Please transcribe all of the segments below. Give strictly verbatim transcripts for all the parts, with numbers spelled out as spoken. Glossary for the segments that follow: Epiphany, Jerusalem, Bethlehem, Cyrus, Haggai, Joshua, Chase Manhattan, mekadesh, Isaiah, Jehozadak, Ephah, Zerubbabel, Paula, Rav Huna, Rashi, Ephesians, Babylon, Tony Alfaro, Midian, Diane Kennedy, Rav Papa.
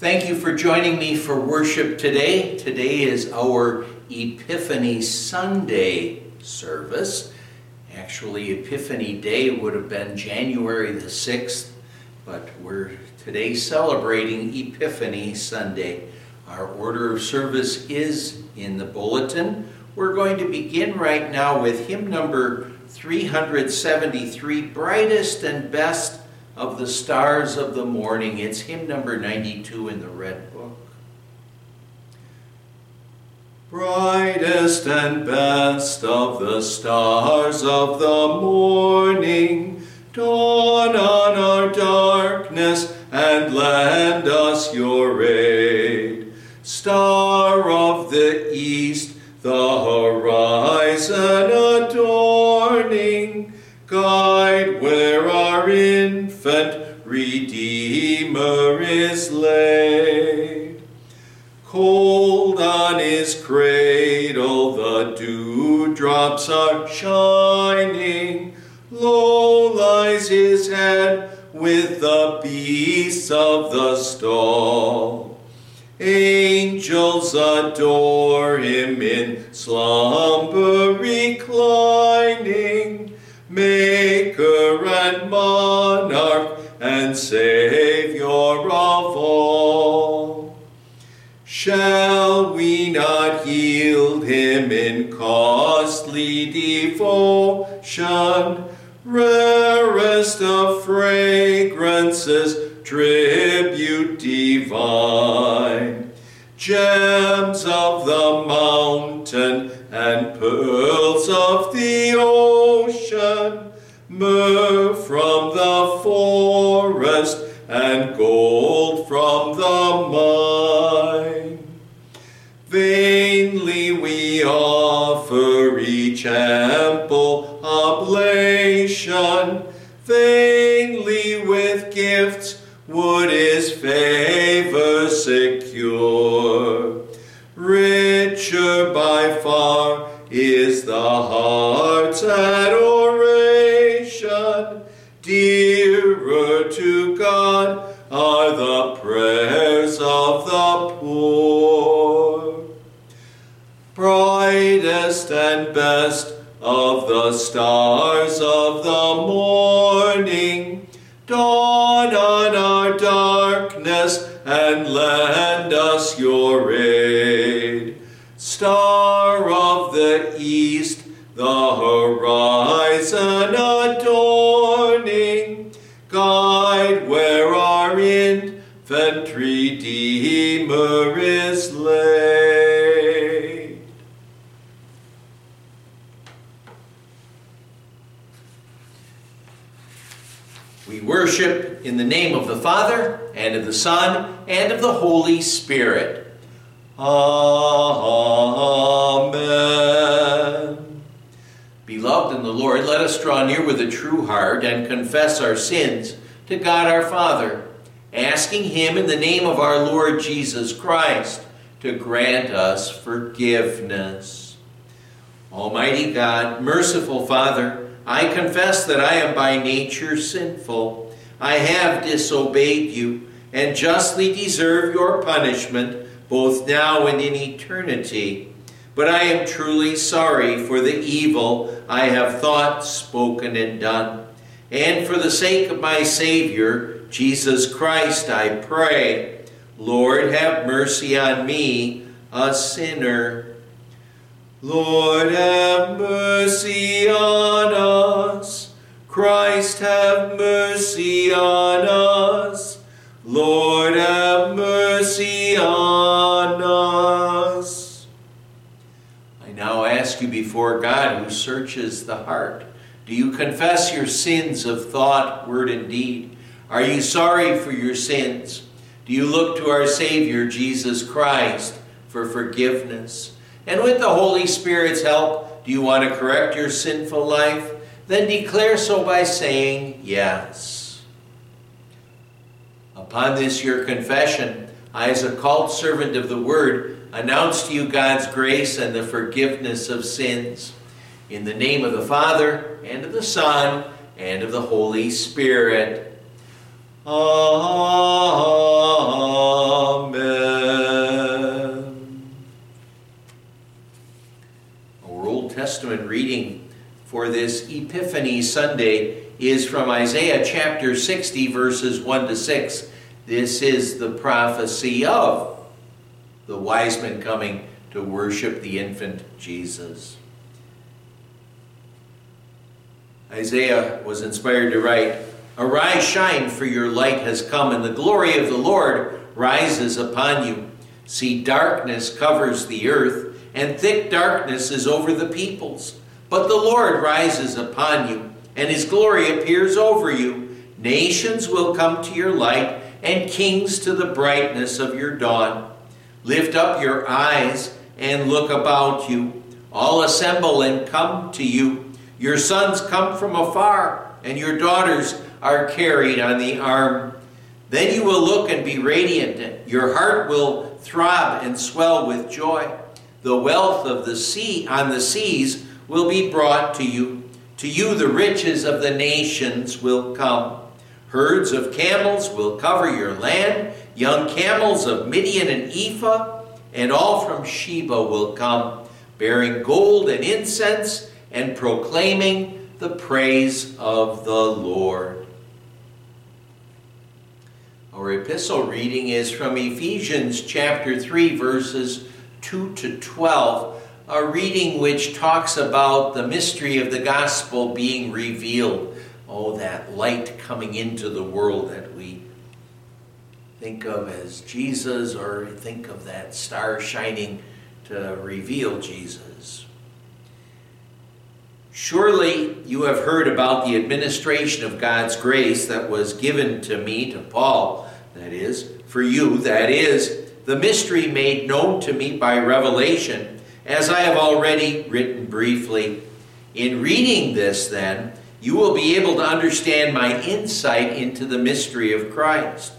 Thank you for joining me for worship today. Today is our Epiphany Sunday service. Actually, Epiphany Day would have been January the sixth, but we're today celebrating Epiphany Sunday. Our order of service is in the bulletin. We're going to begin right now with hymn number three seventy-three, Brightest and Best of the Stars of the Morning. It's hymn number ninety-two in the red book. Brightest and best of the stars of the morning, dawn on our darkness and lend us your aid. Star of the east, the horizon adorning, guide where our infant Redeemer is laid. Cold on his cradle the dewdrops are shining, low lies his head with the beasts of the stall. Angels adore him in slumber reclining, Maker and Monarch and Savior of all. Shall we not yield him in costly devotion, rarest of fragrances, tribute divine, gems of the mountain and pearls of the ocean, myrrh from the forest and gold from the mine? Vainly we offer each ample oblation, vainly with gifts would his favor secure. Richer by far is the heart's adoration, dearer to God are the prayers of the poor. Brightest and best of the stars of the morning, dawn on our darkness and lend us your aid. Star of the east, the horizon adorning, guide where our infant Redeemer is laid. We worship in the name of the Father, and of the Son, and of the Holy Spirit. Amen. Beloved in the Lord, let us draw near with a true heart and confess our sins to God our Father, asking him in the name of our Lord Jesus Christ to grant us forgiveness. Almighty God, merciful Father, I confess that I am by nature sinful. I have disobeyed you and justly deserve your punishment, both now and in eternity. But I am truly sorry for the evil I have thought, spoken, and done. And for the sake of my Savior, Jesus Christ, I pray, Lord, have mercy on me, a sinner. Lord, have mercy on us. Christ, have mercy on us. Lord, have mercy on us. I now ask you before God, who searches the heart, do you confess your sins of thought, word, and deed? Are you sorry for your sins? Do you look to our Savior, Jesus Christ, for forgiveness? And with the Holy Spirit's help, do you want to correct your sinful life? Then declare so by saying yes. Upon this your confession, I, as a called servant of the Word, announce to you God's grace and the forgiveness of sins. In the name of the Father, and of the Son, and of the Holy Spirit. Amen. Testament reading for this Epiphany Sunday is from Isaiah chapter sixty, verses one to six. This is the prophecy of the wise men coming to worship the infant Jesus. Isaiah was inspired to write, "Arise, shine, for your light has come, and the glory of the Lord rises upon you. See, darkness covers the earth, and thick darkness is over the peoples. But the Lord rises upon you, and his glory appears over you. Nations will come to your light, and kings to the brightness of your dawn. Lift up your eyes and look about you. All assemble and come to you. Your sons come from afar, and your daughters are carried on the arm. Then you will look and be radiant. Your heart will throb and swell with joy. The wealth of the sea on the seas will be brought to you. To you the riches of the nations will come. Herds of camels will cover your land, young camels of Midian and Ephah, and all from Sheba will come, bearing gold and incense and proclaiming the praise of the Lord." Our epistle reading is from Ephesians chapter three, verses two to twelve, a reading which talks about the mystery of the gospel being revealed. Oh, that light coming into the world that we think of as Jesus, or think of that star shining to reveal Jesus. "Surely you have heard about the administration of God's grace that was given to me," to Paul, that is, "for you, that is, the mystery made known to me by revelation, as I have already written briefly. In reading this, then, you will be able to understand my insight into the mystery of Christ,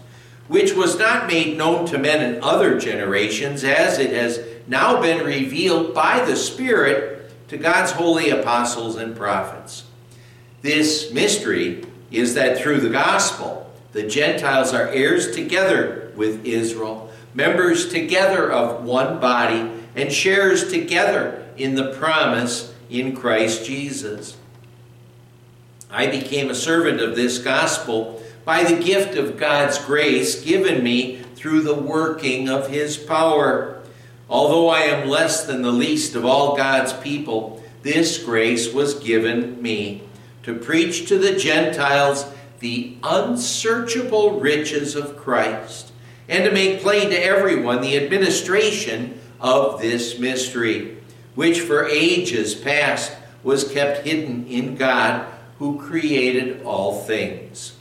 which was not made known to men in other generations, as it has now been revealed by the Spirit to God's holy apostles and prophets. This mystery is that through the gospel, the Gentiles are heirs together with Israel, members together of one body, and sharers together in the promise in Christ Jesus. I became a servant of this gospel by the gift of God's grace given me through the working of his power. Although I am less than the least of all God's people, this grace was given me to preach to the Gentiles the unsearchable riches of Christ, and to make plain to everyone the administration of this mystery, which for ages past was kept hidden in God, who created all things.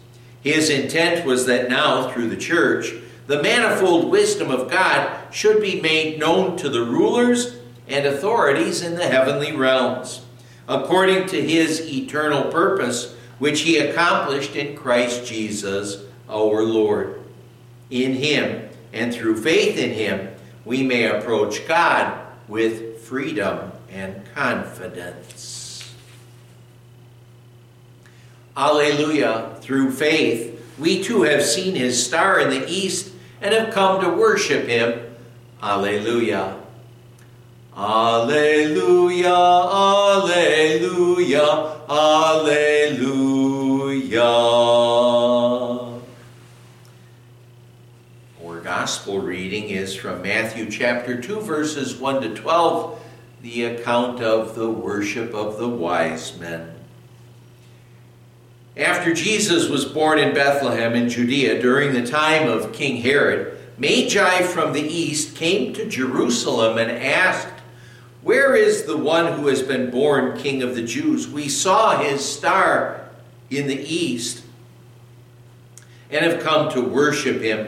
His intent was that now, through the church, the manifold wisdom of God should be made known to the rulers and authorities in the heavenly realms, according to his eternal purpose, which he accomplished in Christ Jesus our Lord. In him, and through faith in him, we may approach God with freedom and confidence." Alleluia, through faith, we too have seen his star in the east and have come to worship him. Alleluia. Alleluia, alleluia, alleluia. Our gospel reading is from Matthew chapter two, verses one to twelve, the account of the worship of the wise men. "After Jesus was born in Bethlehem in Judea during the time of King Herod, Magi from the east came to Jerusalem and asked, 'Where is the one who has been born King of the Jews? We saw his star in the east and have come to worship him.'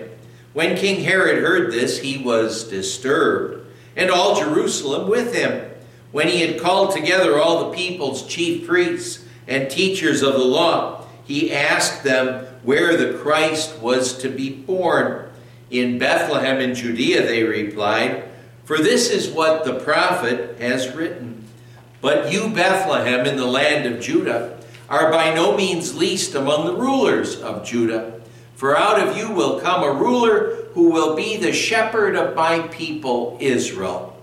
When King Herod heard this, he was disturbed, and all Jerusalem with him. When he had called together all the people's chief priests and teachers of the law, he asked them where the Christ was to be born. 'In Bethlehem in Judea,' they replied, 'for this is what the prophet has written. But you, Bethlehem, in the land of Judah, are by no means least among the rulers of Judah, for out of you will come a ruler who will be the shepherd of my people Israel.'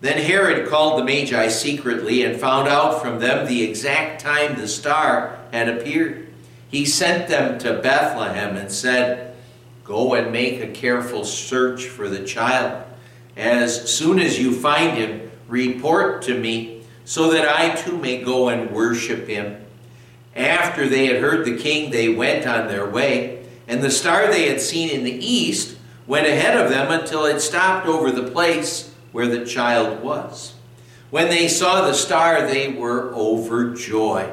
Then Herod called the Magi secretly and found out from them the exact time the star had appeared. He sent them to Bethlehem and said, "Go and make a careful search for the child. As soon as you find him, report to me, so that I too may go and worship him." After they had heard the king, they went on their way, and the star they had seen in the east went ahead of them until it stopped over the place where the child was. When they saw the star, they were overjoyed.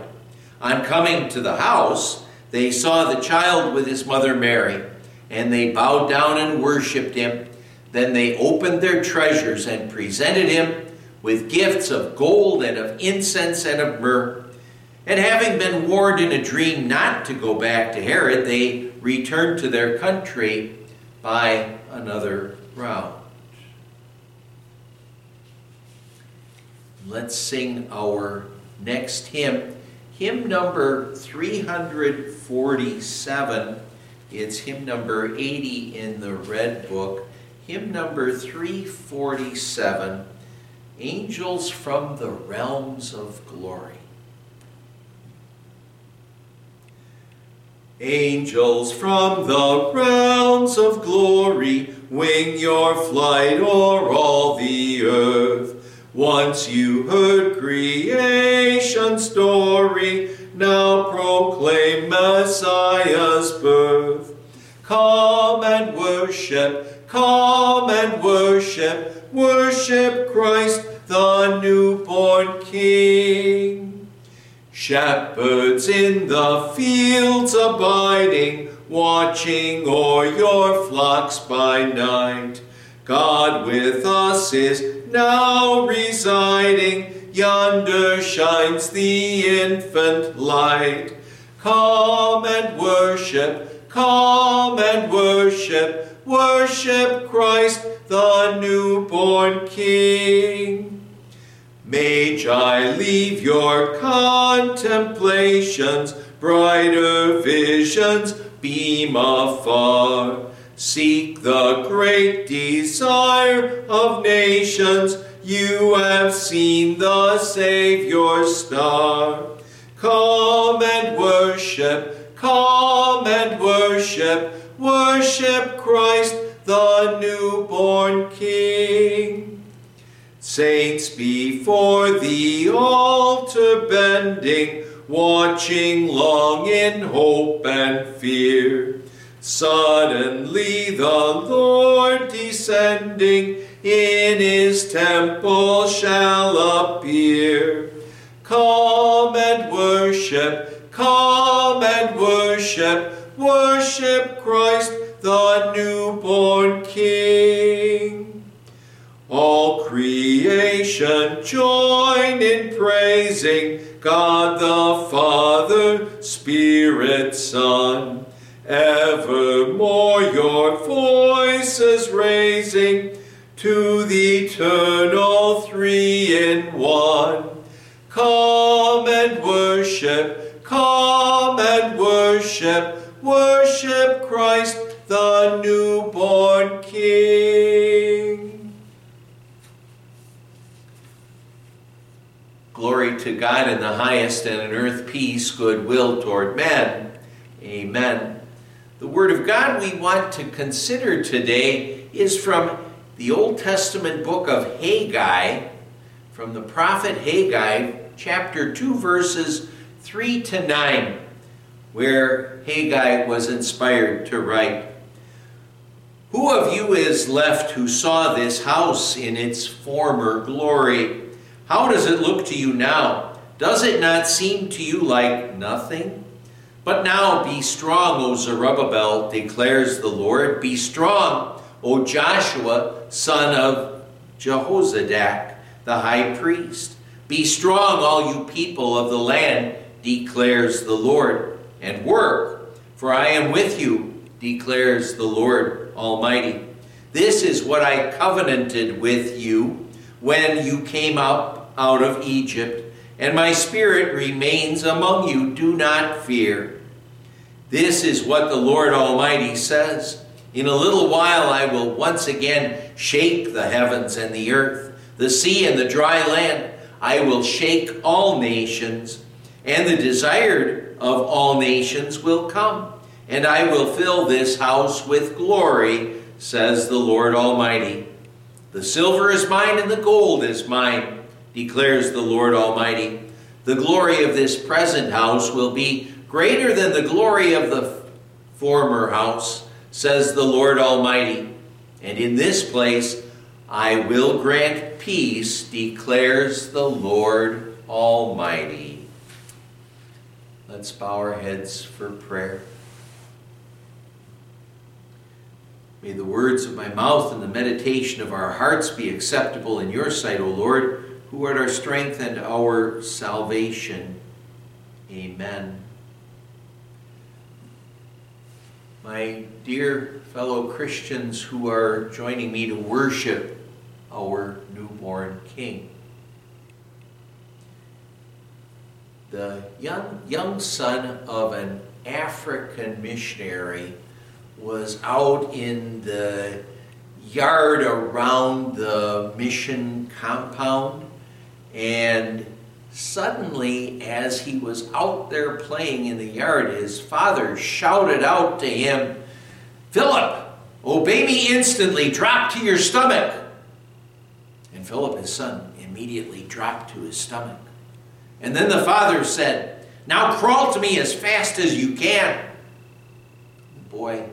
On coming to the house, they saw the child with his mother Mary, and they bowed down and worshipped him. Then they opened their treasures and presented him with gifts of gold and of incense and of myrrh. And having been warned in a dream not to go back to Herod, they returned to their country by another route. Let's sing our next hymn, hymn number three forty-seven. It's hymn number eighty in the red book. Hymn number three forty-seven, Angels from the Realms of Glory. Angels from the realms of glory, wing your flight o'er all the earth. Once you heard creation's story, now proclaim Messiah's birth. Come and worship, come and worship, worship Christ, the newborn King. Shepherds in the fields abiding, watching o'er your flocks by night. God with us is now residing, yonder shines the infant light. Come and worship, come and worship, worship Christ, the newborn King. Magi, leave your contemplations, brighter visions beam afar. Seek the great desire of nations, you have seen the Savior's star. Come and worship, come and worship, worship Christ, the newborn King. Saints before the altar bending, watching long in hope and fear. Suddenly the Lord descending, in his temple shall appear. Come and worship, come and worship, worship Christ, the newborn King. All creation join in praising God the Father, Spirit, Son. Evermore your voices raising to the eternal three in one. Come and worship, come and worship, worship Christ, the newborn King. Glory to God in the highest, and on earth peace, goodwill toward men. Amen. The Word of God we want to consider today is from the Old Testament book of Haggai, from the prophet Haggai, chapter two, verses three to nine, where Haggai was inspired to write, "Who of you is left who saw this house in its former glory? How does it look to you now? Does it not seem to you like nothing? But now be strong, O Zerubbabel, declares the Lord. Be strong, O Joshua, son of Jehozadak, the high priest. Be strong, all you people of the land, declares the Lord, and work, for I am with you, declares the Lord Almighty. This is what I covenanted with you when you came up out of Egypt, and my spirit remains among you. Do not fear. This is what the Lord Almighty says. In a little while I will once again shake the heavens and the earth, the sea and the dry land. I will shake all nations, and the desired of all nations will come. And I will fill this house with glory, says the Lord Almighty. The silver is mine and the gold is mine, declares the Lord Almighty. The glory of this present house will be greater than the glory of the former house, says the Lord Almighty. And in this place I will grant peace, declares the Lord Almighty. Let's bow our heads for prayer. May the words of my mouth and the meditation of our hearts be acceptable in your sight, O Lord, who art our strength and our salvation. Amen. My dear fellow Christians who are joining me to worship our newborn King, the young, young son of an African missionary was out in the yard around the mission compound, and suddenly, as he was out there playing in the yard, his father shouted out to him, "Philip, obey me instantly, drop to your stomach." And Philip, his son, immediately dropped to his stomach. And then the father said, "Now crawl to me as fast as you can." The boy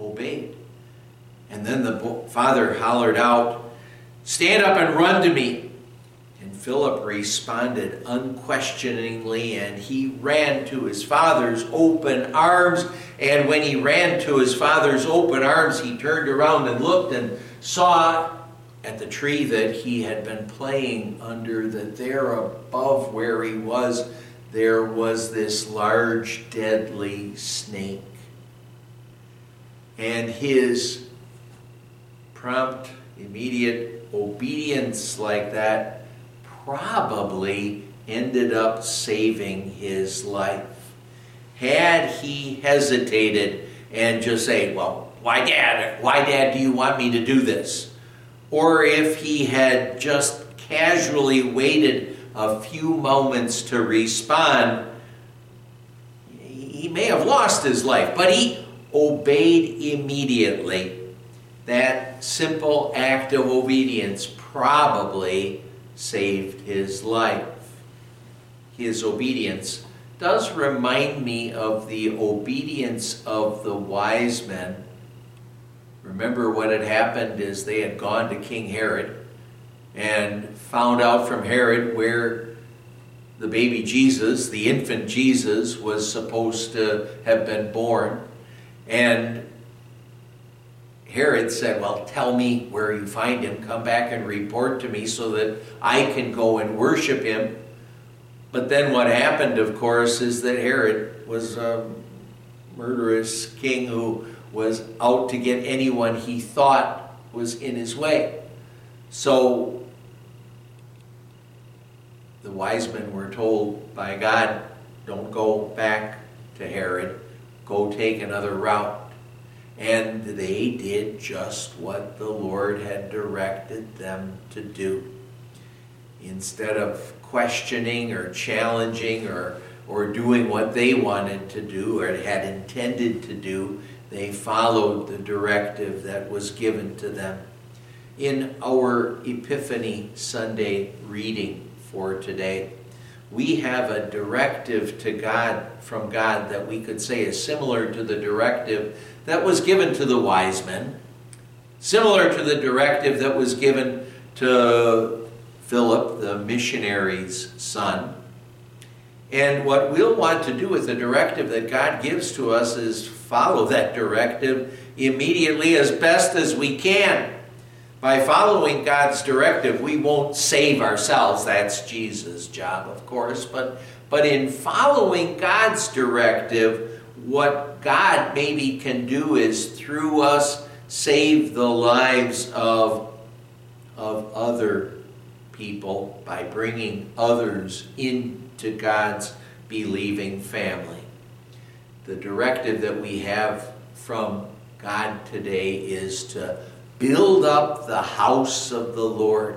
obeyed. And then the bo- father hollered out, "Stand up and run to me." And Philip responded unquestioningly, and he ran to his father's open arms. And when he ran to his father's open arms, he turned around and looked and saw at the tree that he had been playing under, that there above where he was, there was this large deadly snake. And his prompt, immediate obedience like that probably ended up saving his life. Had he hesitated and just say, "Well, why dad, why dad do you want me to do this?" Or if he had just casually waited a few moments to respond, he may have lost his life, but he obeyed immediately. That simple act of obedience probably saved his life. His obedience does remind me of the obedience of the wise men. Remember what had happened is they had gone to King Herod and found out from Herod where the baby Jesus, the infant Jesus, was supposed to have been born. And Herod said, "Well, tell me where you find him. Come back and report to me so that I can go and worship him." But then what happened, of course, is that Herod was a murderous king who was out to get anyone he thought was in his way. So the wise men were told by God, "Don't go back to Herod. Go take another route." And they did just what the Lord had directed them to do. Instead of questioning or challenging or, or doing what they wanted to do or had intended to do, they followed the directive that was given to them. In our Epiphany Sunday reading for today, we have a directive to God, from God, that we could say is similar to the directive that was given to the wise men, similar to the directive that was given to Philip, the missionary's son. And what we'll want to do with the directive that God gives to us is follow that directive immediately as best as we can. By following God's directive, we won't save ourselves. That's Jesus' job, of course. But, but in following God's directive, what God maybe can do is through us save the lives of, of other people by bringing others into God's believing family. The directive that we have from God today is to build up the house of the Lord.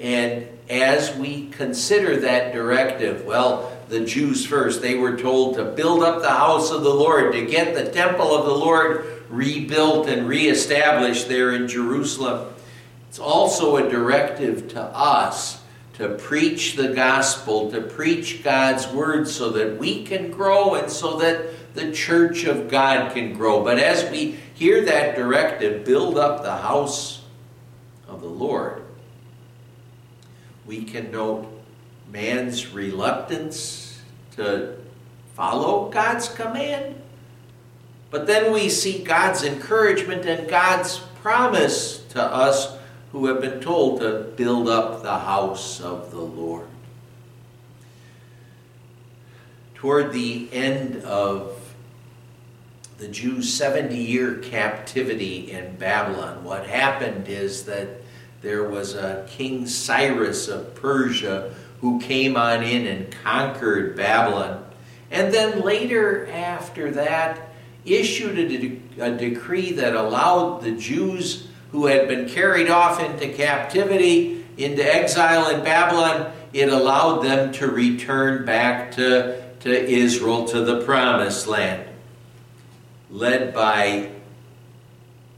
And as we consider that directive, well, the Jews first, they were told to build up the house of the Lord, to get the temple of the Lord rebuilt and reestablished there in Jerusalem. It's also a directive to us to preach the gospel, to preach God's word so that we can grow and so that the church of God can grow. But as we hear that directive, build up the house of the Lord, we can note man's reluctance to follow God's command. But then we see God's encouragement and God's promise to us who have been told to build up the house of the Lord. Toward the end of the Jews' seventy-year captivity in Babylon, what happened is that there was a King Cyrus of Persia who came on in and conquered Babylon. And then later after that, issued a, de- a decree that allowed the Jews who had been carried off into captivity, into exile in Babylon, it allowed them to return back to, to Israel, to the Promised Land. Led by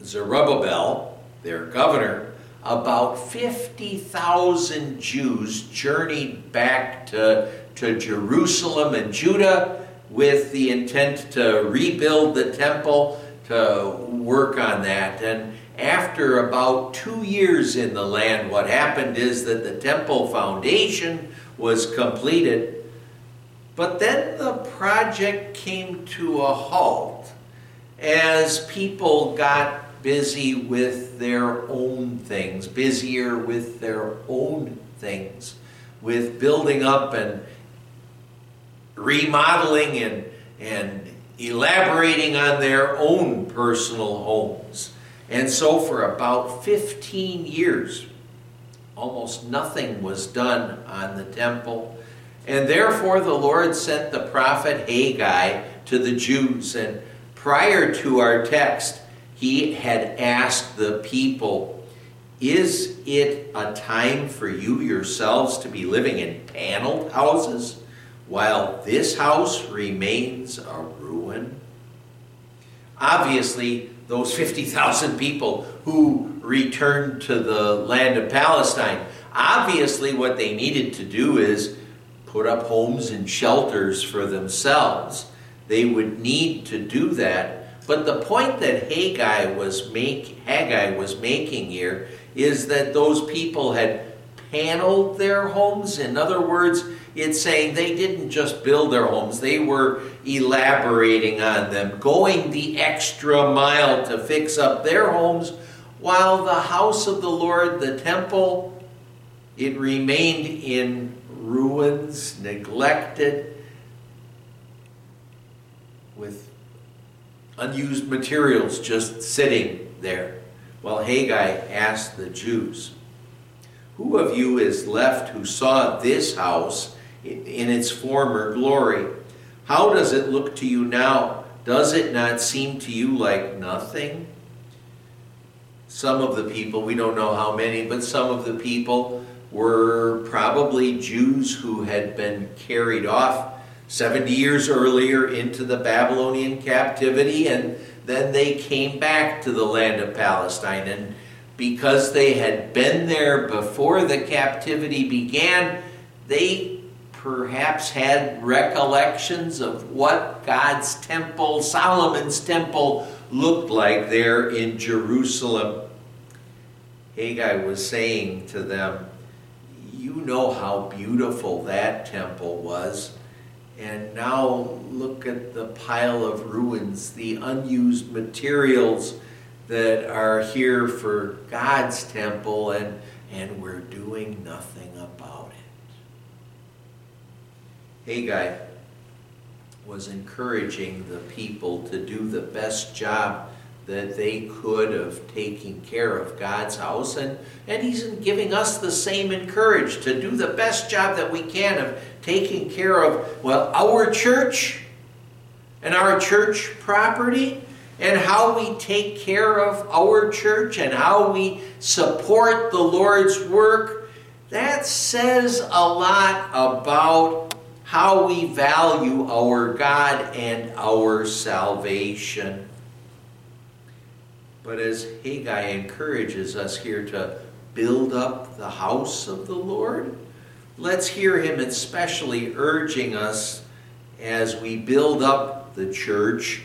Zerubbabel, their governor, about fifty thousand Jews journeyed back to, to Jerusalem and Judah with the intent to rebuild the temple, to work on that. And after about two years in the land, what happened is that the temple foundation was completed. But then the project came to a halt as people got busy with their own things, busier with their own things, with building up and remodeling and, and elaborating on their own personal homes. And so for about fifteen years, almost nothing was done on the temple. And therefore the Lord sent the prophet Haggai to the Jews. And prior to our text, he had asked the people, is it a time for you yourselves to be living in paneled houses while this house remains a ruin? Obviously, those fifty thousand people who returned to the land of Palestine, obviously what they needed to do is put up homes and shelters for themselves. They would need to do that. But the point that Haggai was, make, Haggai was making here is that those people had paneled their homes. In other words, it's saying they didn't just build their homes, they were elaborating on them, going the extra mile to fix up their homes, while the house of the Lord, the temple, it remained in ruins, neglected, with unused materials just sitting there. Well, Haggai asked the Jews, who of you is left who saw this house in its former glory? How does it look to you now? Does it not seem to you like nothing? Some of the people, we don't know how many, but some of the people were probably Jews who had been carried off seventy years earlier into the Babylonian captivity, and then they came back to the land of Palestine. And because they had been there before the captivity began, they perhaps had recollections of what God's temple, Solomon's temple, looked like there in Jerusalem. Haggai was saying to them, you know how beautiful that temple was, and now look at the pile of ruins, the unused materials that are here for God's temple, and, and we're doing nothing about it. Haggai was encouraging the people to do the best job that they could of taking care of God's house. And, and he's giving us the same encouragement to do the best job that we can of taking care of, well, our church and our church property and how we take care of our church and how we support the Lord's work. that says a lot about how we value our God and our salvation. But as Haggai encourages us here to build up the house of the Lord, let's hear him especially urging us as we build up the church,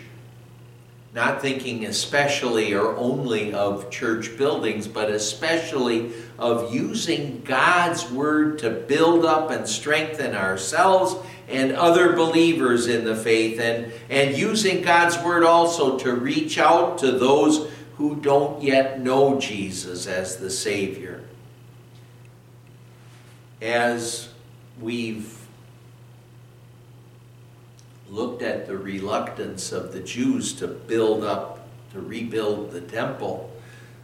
not thinking especially or only of church buildings, but especially of using God's word to build up and strengthen ourselves and other believers in the faith, and, and using God's word also to reach out to those who don't yet know Jesus as the Savior. As we've looked at the reluctance of the Jews to build up, to rebuild the temple,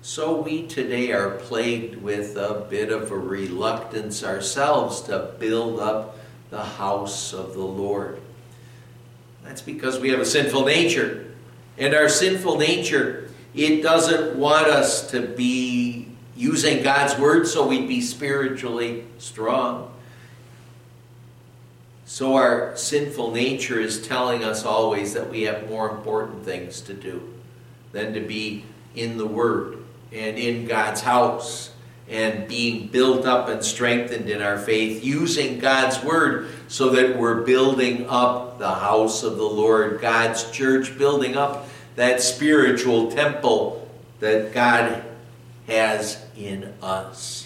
so we today are plagued with a bit of a reluctance ourselves to build up the house of the Lord. That's because we have a sinful nature. And our sinful nature, it doesn't want us to be using God's word so we'd be spiritually strong. So our sinful nature is telling us always that we have more important things to do than to be in the Word and in God's house and being built up and strengthened in our faith, using God's Word so that we're building up the house of the Lord, God's church, building up that spiritual temple that God has in us.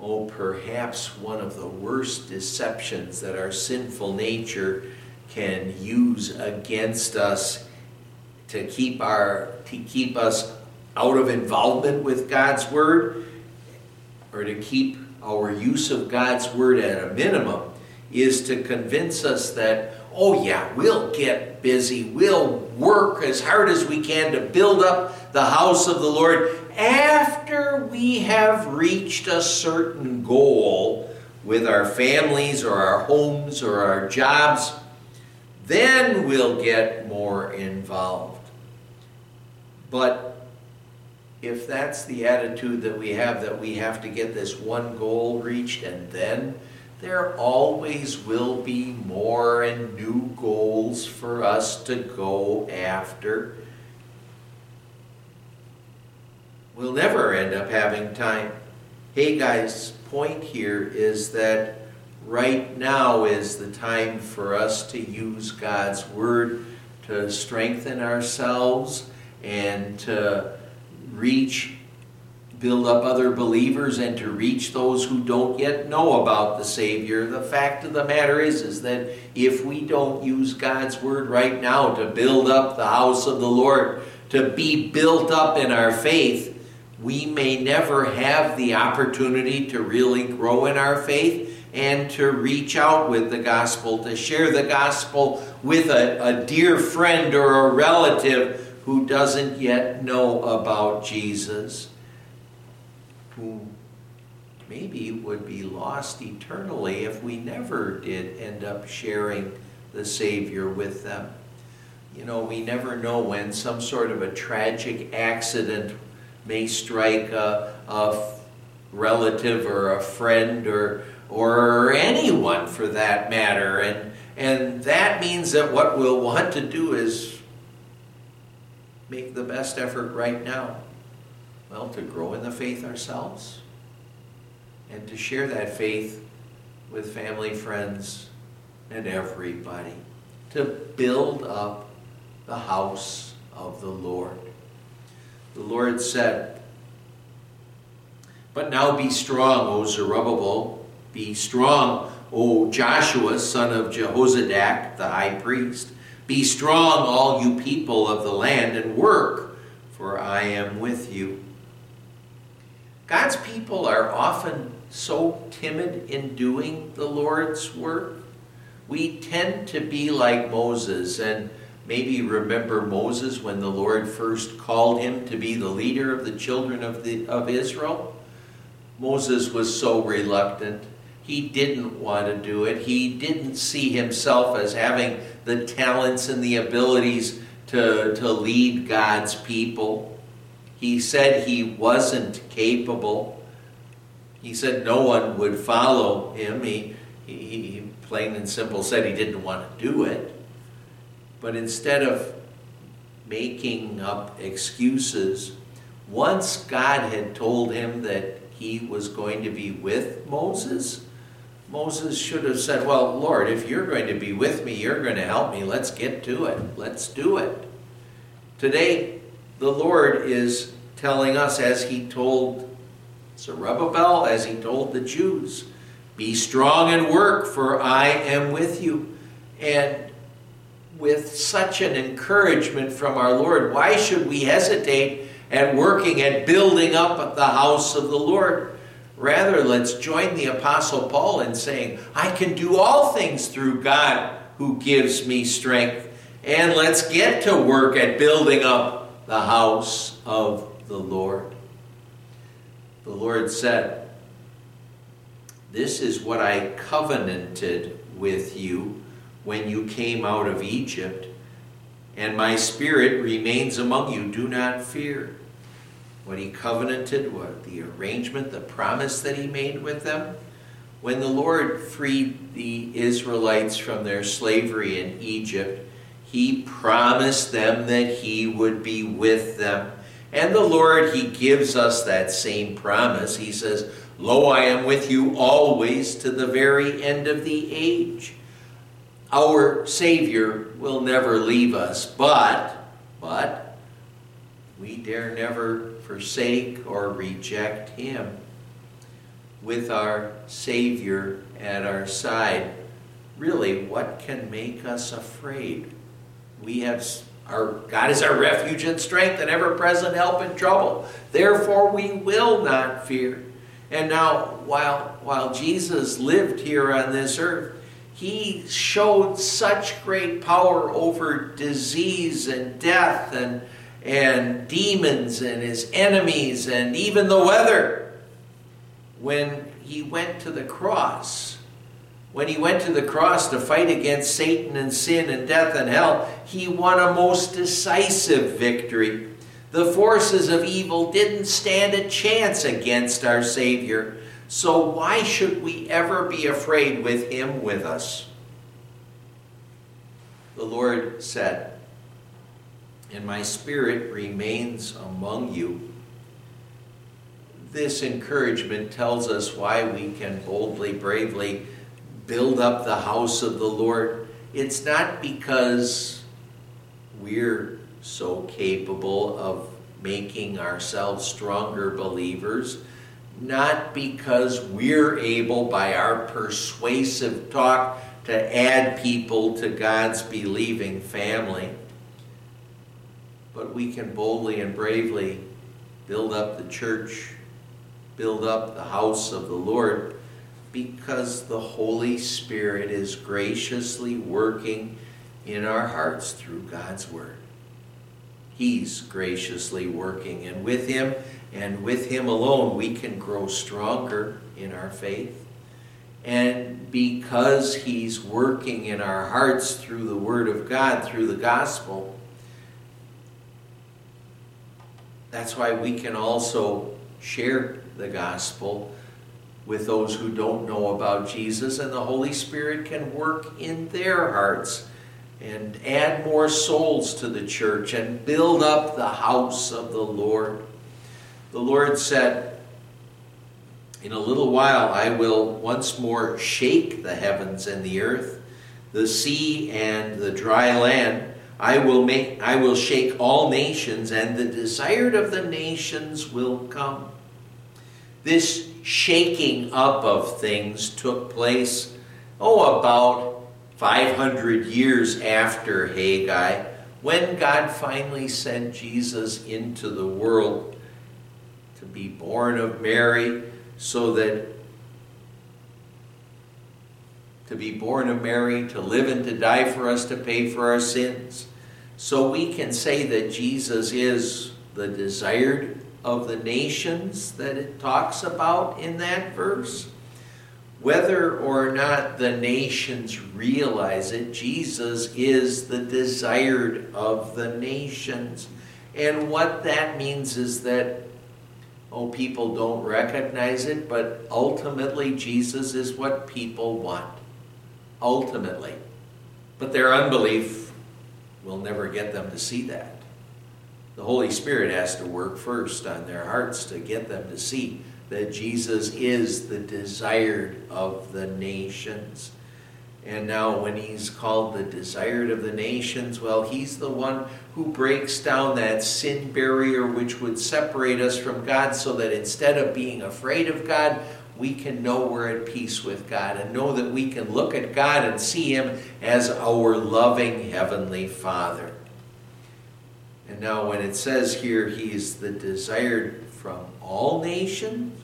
Oh, perhaps one of the worst deceptions that our sinful nature can use against us to keep our to keep us out of involvement with God's word, or to keep our use of God's word at a minimum, is to convince us that, oh yeah, we'll get busy, we'll work as hard as we can to build up the house of the Lord after we have reached a certain goal with our families or our homes or our jobs, then we'll get more involved. But if that's the attitude that we have, that we have to get this one goal reached and then, there always will be more and new goals for us to go after. We'll never end up having time. Haggai's point here is that right now is the time for us to use God's word to strengthen ourselves and to reach, build up other believers and to reach those who don't yet know about the Savior. The fact of the matter is, is that if we don't use God's word right now to build up the house of the Lord, to be built up in our faith, we may never have the opportunity to really grow in our faith and to reach out with the gospel, to share the gospel with a, a dear friend or a relative who doesn't yet know about Jesus, who maybe would be lost eternally if we never did end up sharing the Savior with them. You know, we never know when some sort of a tragic accident may strike a, a relative or a friend or or anyone for that matter. And, and that means that what we'll want to do is make the best effort right now, well, to grow in the faith ourselves and to share that faith with family, friends, and everybody, to build up the house of the Lord. The Lord said, "But now be strong, O Zerubbabel, be strong, O Joshua, son of Jehozadak, the high priest. Be strong, all you people of the land, and work, for I am with you." God's people are often so timid in doing the Lord's work. We tend to be like Moses, and maybe remember Moses when the Lord first called him to be the leader of the children of, the, of Israel. Moses was so reluctant. He didn't want to do it. He didn't see himself as having the talents and the abilities to, to lead God's people. He said he wasn't capable. He said no one would follow him. He, he, he plain and simple said he didn't want to do it. But instead of making up excuses, once God had told him that he was going to be with Moses, Moses should have said, well, Lord, if you're going to be with me, you're going to help me. Let's get to it. Let's do it. Today, the Lord is telling us, as he told Zerubbabel, as he told the Jews, be strong and work, for I am with you. And with such an encouragement from our Lord, why should we hesitate at working and building up the house of the Lord? Rather, let's join the Apostle Paul in saying, I can do all things through God who gives me strength. And let's get to work at building up the house of the Lord. The Lord said, this is what I covenanted with you when you came out of Egypt, and my spirit remains among you. Do not fear. What he covenanted, what the arrangement, the promise that he made with them. When the Lord freed the Israelites from their slavery in Egypt, he promised them that he would be with them. And the Lord, he gives us that same promise. He says, lo, I am with you always to the very end of the age. Our Savior will never leave us, but, but, we dare never forsake or reject him. With our Savior at our side, really, what can make us afraid? We have our God is our refuge and strength and ever-present help in trouble. Therefore, we will not fear. And now, while while Jesus lived here on this earth, he showed such great power over disease and death and and demons and his enemies and even the weather. When he went to the cross, when he went to the cross to fight against Satan and sin and death and hell, he won a most decisive victory. The forces of evil didn't stand a chance against our Savior. So why should we ever be afraid with him with us? The Lord said, and my spirit remains among you. This encouragement tells us why we can boldly, bravely build up the house of the Lord. It's not because we're so capable of making ourselves stronger believers, not because we're able by our persuasive talk to add people to God's believing family. But we can boldly and bravely build up the church, build up the house of the Lord, because the Holy Spirit is graciously working in our hearts through God's Word. He's graciously working, and with him and with him alone we can grow stronger in our faith. And because he's working in our hearts through the Word of God, through the gospel, that's why we can also share the gospel with those who don't know about Jesus, and the Holy Spirit can work in their hearts and add more souls to the church and build up the house of the Lord. The Lord said, in a little while I will once more shake the heavens and the earth, the sea and the dry land. I will make, I will shake all nations, and the desired of the nations will come. This shaking up of things took place, oh, about five hundred years after Haggai, when God finally sent Jesus into the world to be born of Mary, so that to be born of Mary, to live and to die for us, to pay for our sins. So we can say that Jesus is the desired of the nations that it talks about in that verse. Whether or not the nations realize it, Jesus is the desired of the nations. And what that means is that Oh, people don't recognize it, but ultimately Jesus is what people want. Ultimately. But their unbelief will never get them to see that. The Holy Spirit has to work first on their hearts to get them to see that Jesus is the desired of the nations. And now when he's called the desired of the nations, well, he's the one who breaks down that sin barrier which would separate us from God, so that instead of being afraid of God, we can know we're at peace with God and know that we can look at God and see him as our loving Heavenly Father. And now when it says here he's the desired from all nations,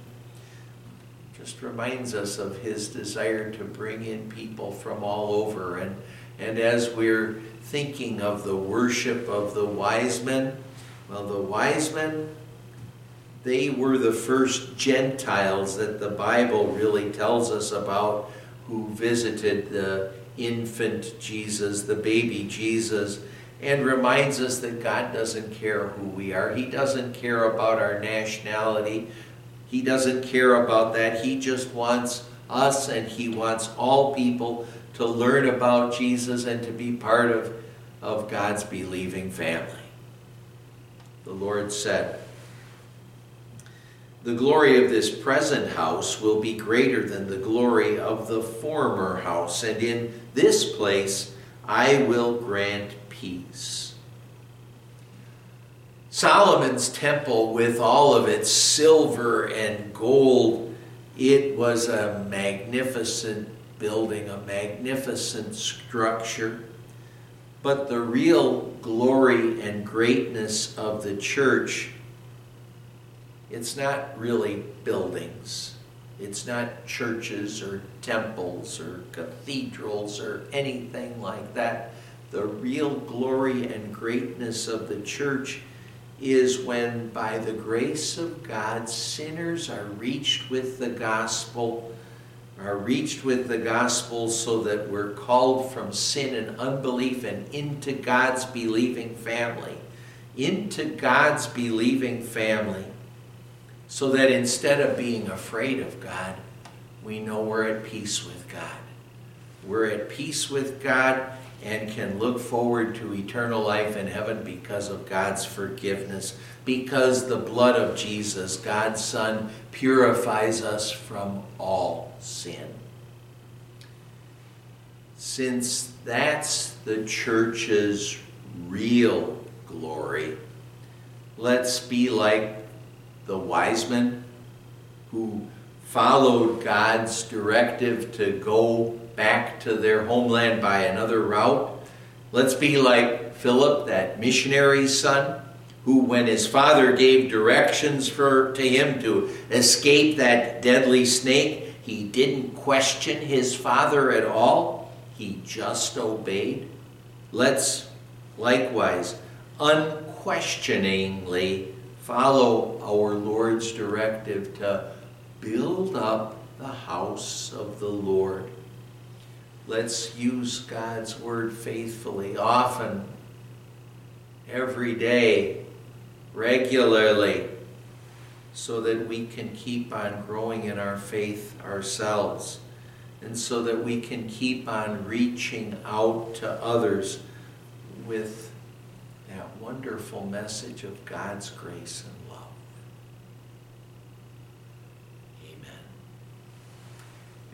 just reminds us of his desire to bring in people from all over. And, and as we're thinking of the worship of the wise men, well, the wise men, they were the first Gentiles that the Bible really tells us about, who visited the infant Jesus, the baby Jesus, and reminds us that God doesn't care who we are. He doesn't care about our nationality. He doesn't care about that. He just wants us, and he wants all people to learn about Jesus and to be part of, of God's believing family. The Lord said, "The glory of this present house will be greater than the glory of the former house, and in this place I will grant peace." Solomon's temple, with all of its silver and gold, it was a magnificent building, a magnificent structure. But the real glory and greatness of the church, it's not really buildings. It's not churches or temples or cathedrals or anything like that. The real glory and greatness of the church is when, by the grace of God, sinners are reached with the gospel, are reached with the gospel so that we're called from sin and unbelief and into God's believing family, into God's believing family, so that instead of being afraid of God, we know we're at peace with God. We're at peace with God and can look forward to eternal life in heaven because of God's forgiveness, because the blood of Jesus, God's Son, purifies us from all sin. Since that's the church's real glory, let's be like the wise men who followed God's directive to go back to their homeland by another route. Let's be like Philip, that missionary son, who when his father gave directions for to him to escape that deadly snake, he didn't question his father at all. He just obeyed. Let's likewise unquestioningly follow our Lord's directive to build up the house of the Lord. Let's use God's word faithfully, often, every day, regularly, so that we can keep on growing in our faith ourselves, and so that we can keep on reaching out to others with that wonderful message of God's grace and love.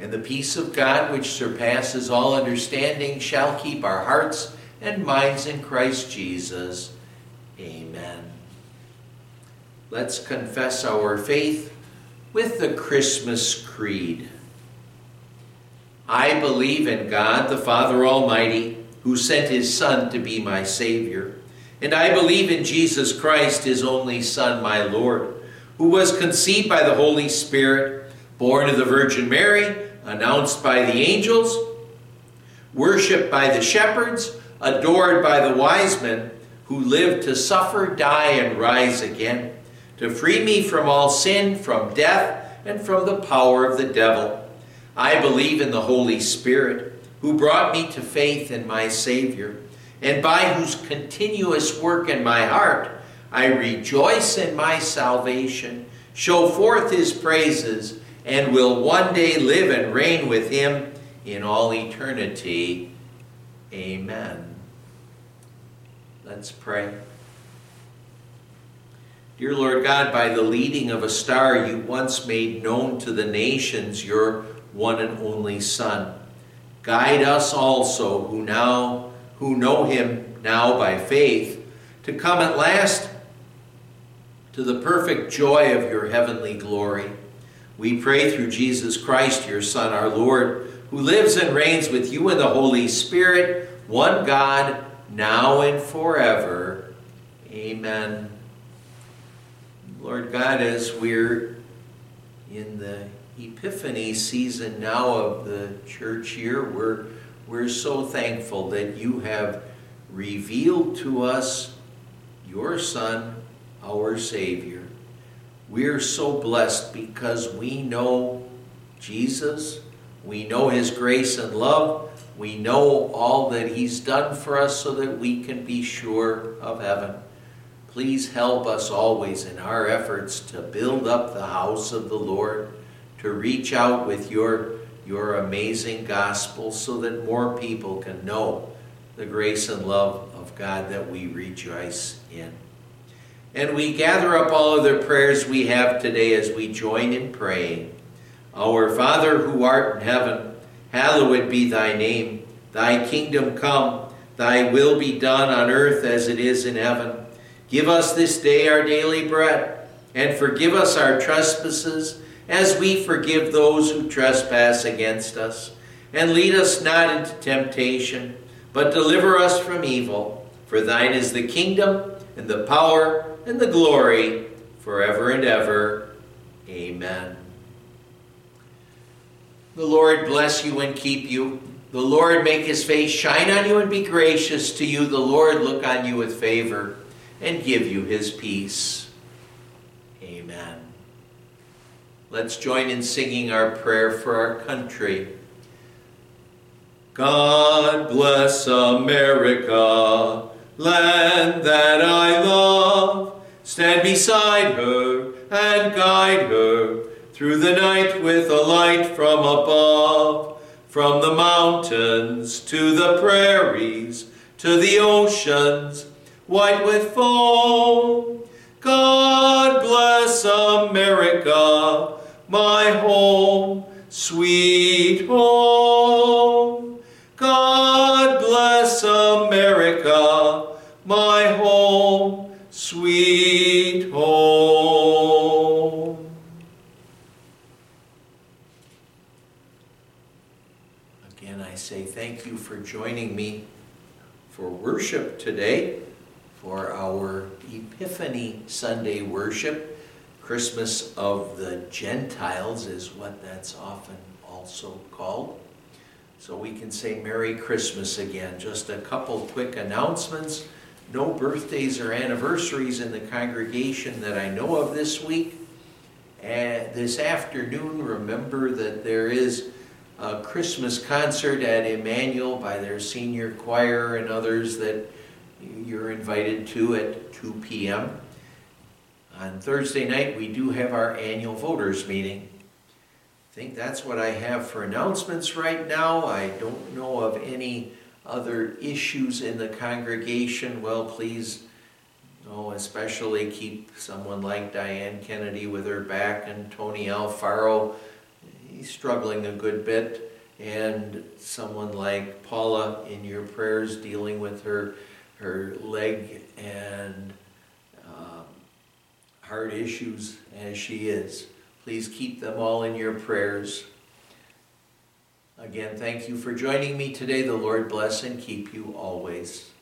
And the peace of God, which surpasses all understanding, shall keep our hearts and minds in Christ Jesus. Amen. Let's confess our faith with the Christmas Creed. I believe in God, the Father Almighty, who sent his Son to be my Savior. And I believe in Jesus Christ, his only Son, my Lord, who was conceived by the Holy Spirit, born of the Virgin Mary, announced by the angels, worshipped by the shepherds, adored by the wise men, who lived to suffer, die, and rise again, to free me from all sin, from death, and from the power of the devil. I believe in the Holy Spirit, who brought me to faith in my Savior, and by whose continuous work in my heart I rejoice in my salvation, show forth his praises, and will one day live and reign with him in all eternity. Amen. Let's pray. Dear Lord God, by the leading of a star, you once made known to the nations your one and only Son. Guide us also who now who know him now by faith to come at last to the perfect joy of your heavenly glory. We pray through Jesus Christ, your Son, our Lord, who lives and reigns with you in the Holy Spirit, one God, now and forever. Amen. Lord God, as we're in the Epiphany season now of the church year, we're, we're so thankful that you have revealed to us your Son, our Savior. We're so blessed because we know Jesus, we know his grace and love, we know all that he's done for us so that we can be sure of heaven. Please help us always in our efforts to build up the house of the Lord, to reach out with your, your amazing gospel so that more people can know the grace and love of God that we rejoice in. And we gather up all of the prayers we have today as we join in praying. Our Father who art in heaven, hallowed be thy name. Thy kingdom come, thy will be done on earth as it is in heaven. Give us this day our daily bread, and forgive us our trespasses, as we forgive those who trespass against us. And lead us not into temptation, but deliver us from evil. For thine is the kingdom, and the power, and the glory, forever and ever. Amen. The Lord bless you and keep you. The Lord make his face shine on you and be gracious to you. The Lord look on you with favor and give you his peace. Amen. Let's join in singing our prayer for our country. God bless America, land that I love. Stand beside her and guide her through the night with a light from above. From the mountains to the prairies, to the oceans, white with foam. God bless America, my home, sweet home. God bless America, my home, sweet home. Again, I say thank you for joining me for worship today, for our Epiphany Sunday worship. Christmas of the Gentiles is what that's often also called. So we can say Merry Christmas again. Just a couple quick announcements. No birthdays or anniversaries in the congregation that I know of this week. And this afternoon, remember that there is a Christmas concert at Emmanuel by their senior choir and others that you're invited to at two p.m. On Thursday night, we do have our annual voters meeting. I think that's what I have for announcements right now. I don't know of any other issues in the congregation. Well, please, oh, especially keep someone like Diane Kennedy with her back, and Tony Alfaro, he's struggling a good bit, and someone like Paula in your prayers, dealing with her, her leg and heart issues as she is. Please keep them all in your prayers. Again, thank you for joining me today. The Lord bless and keep you always.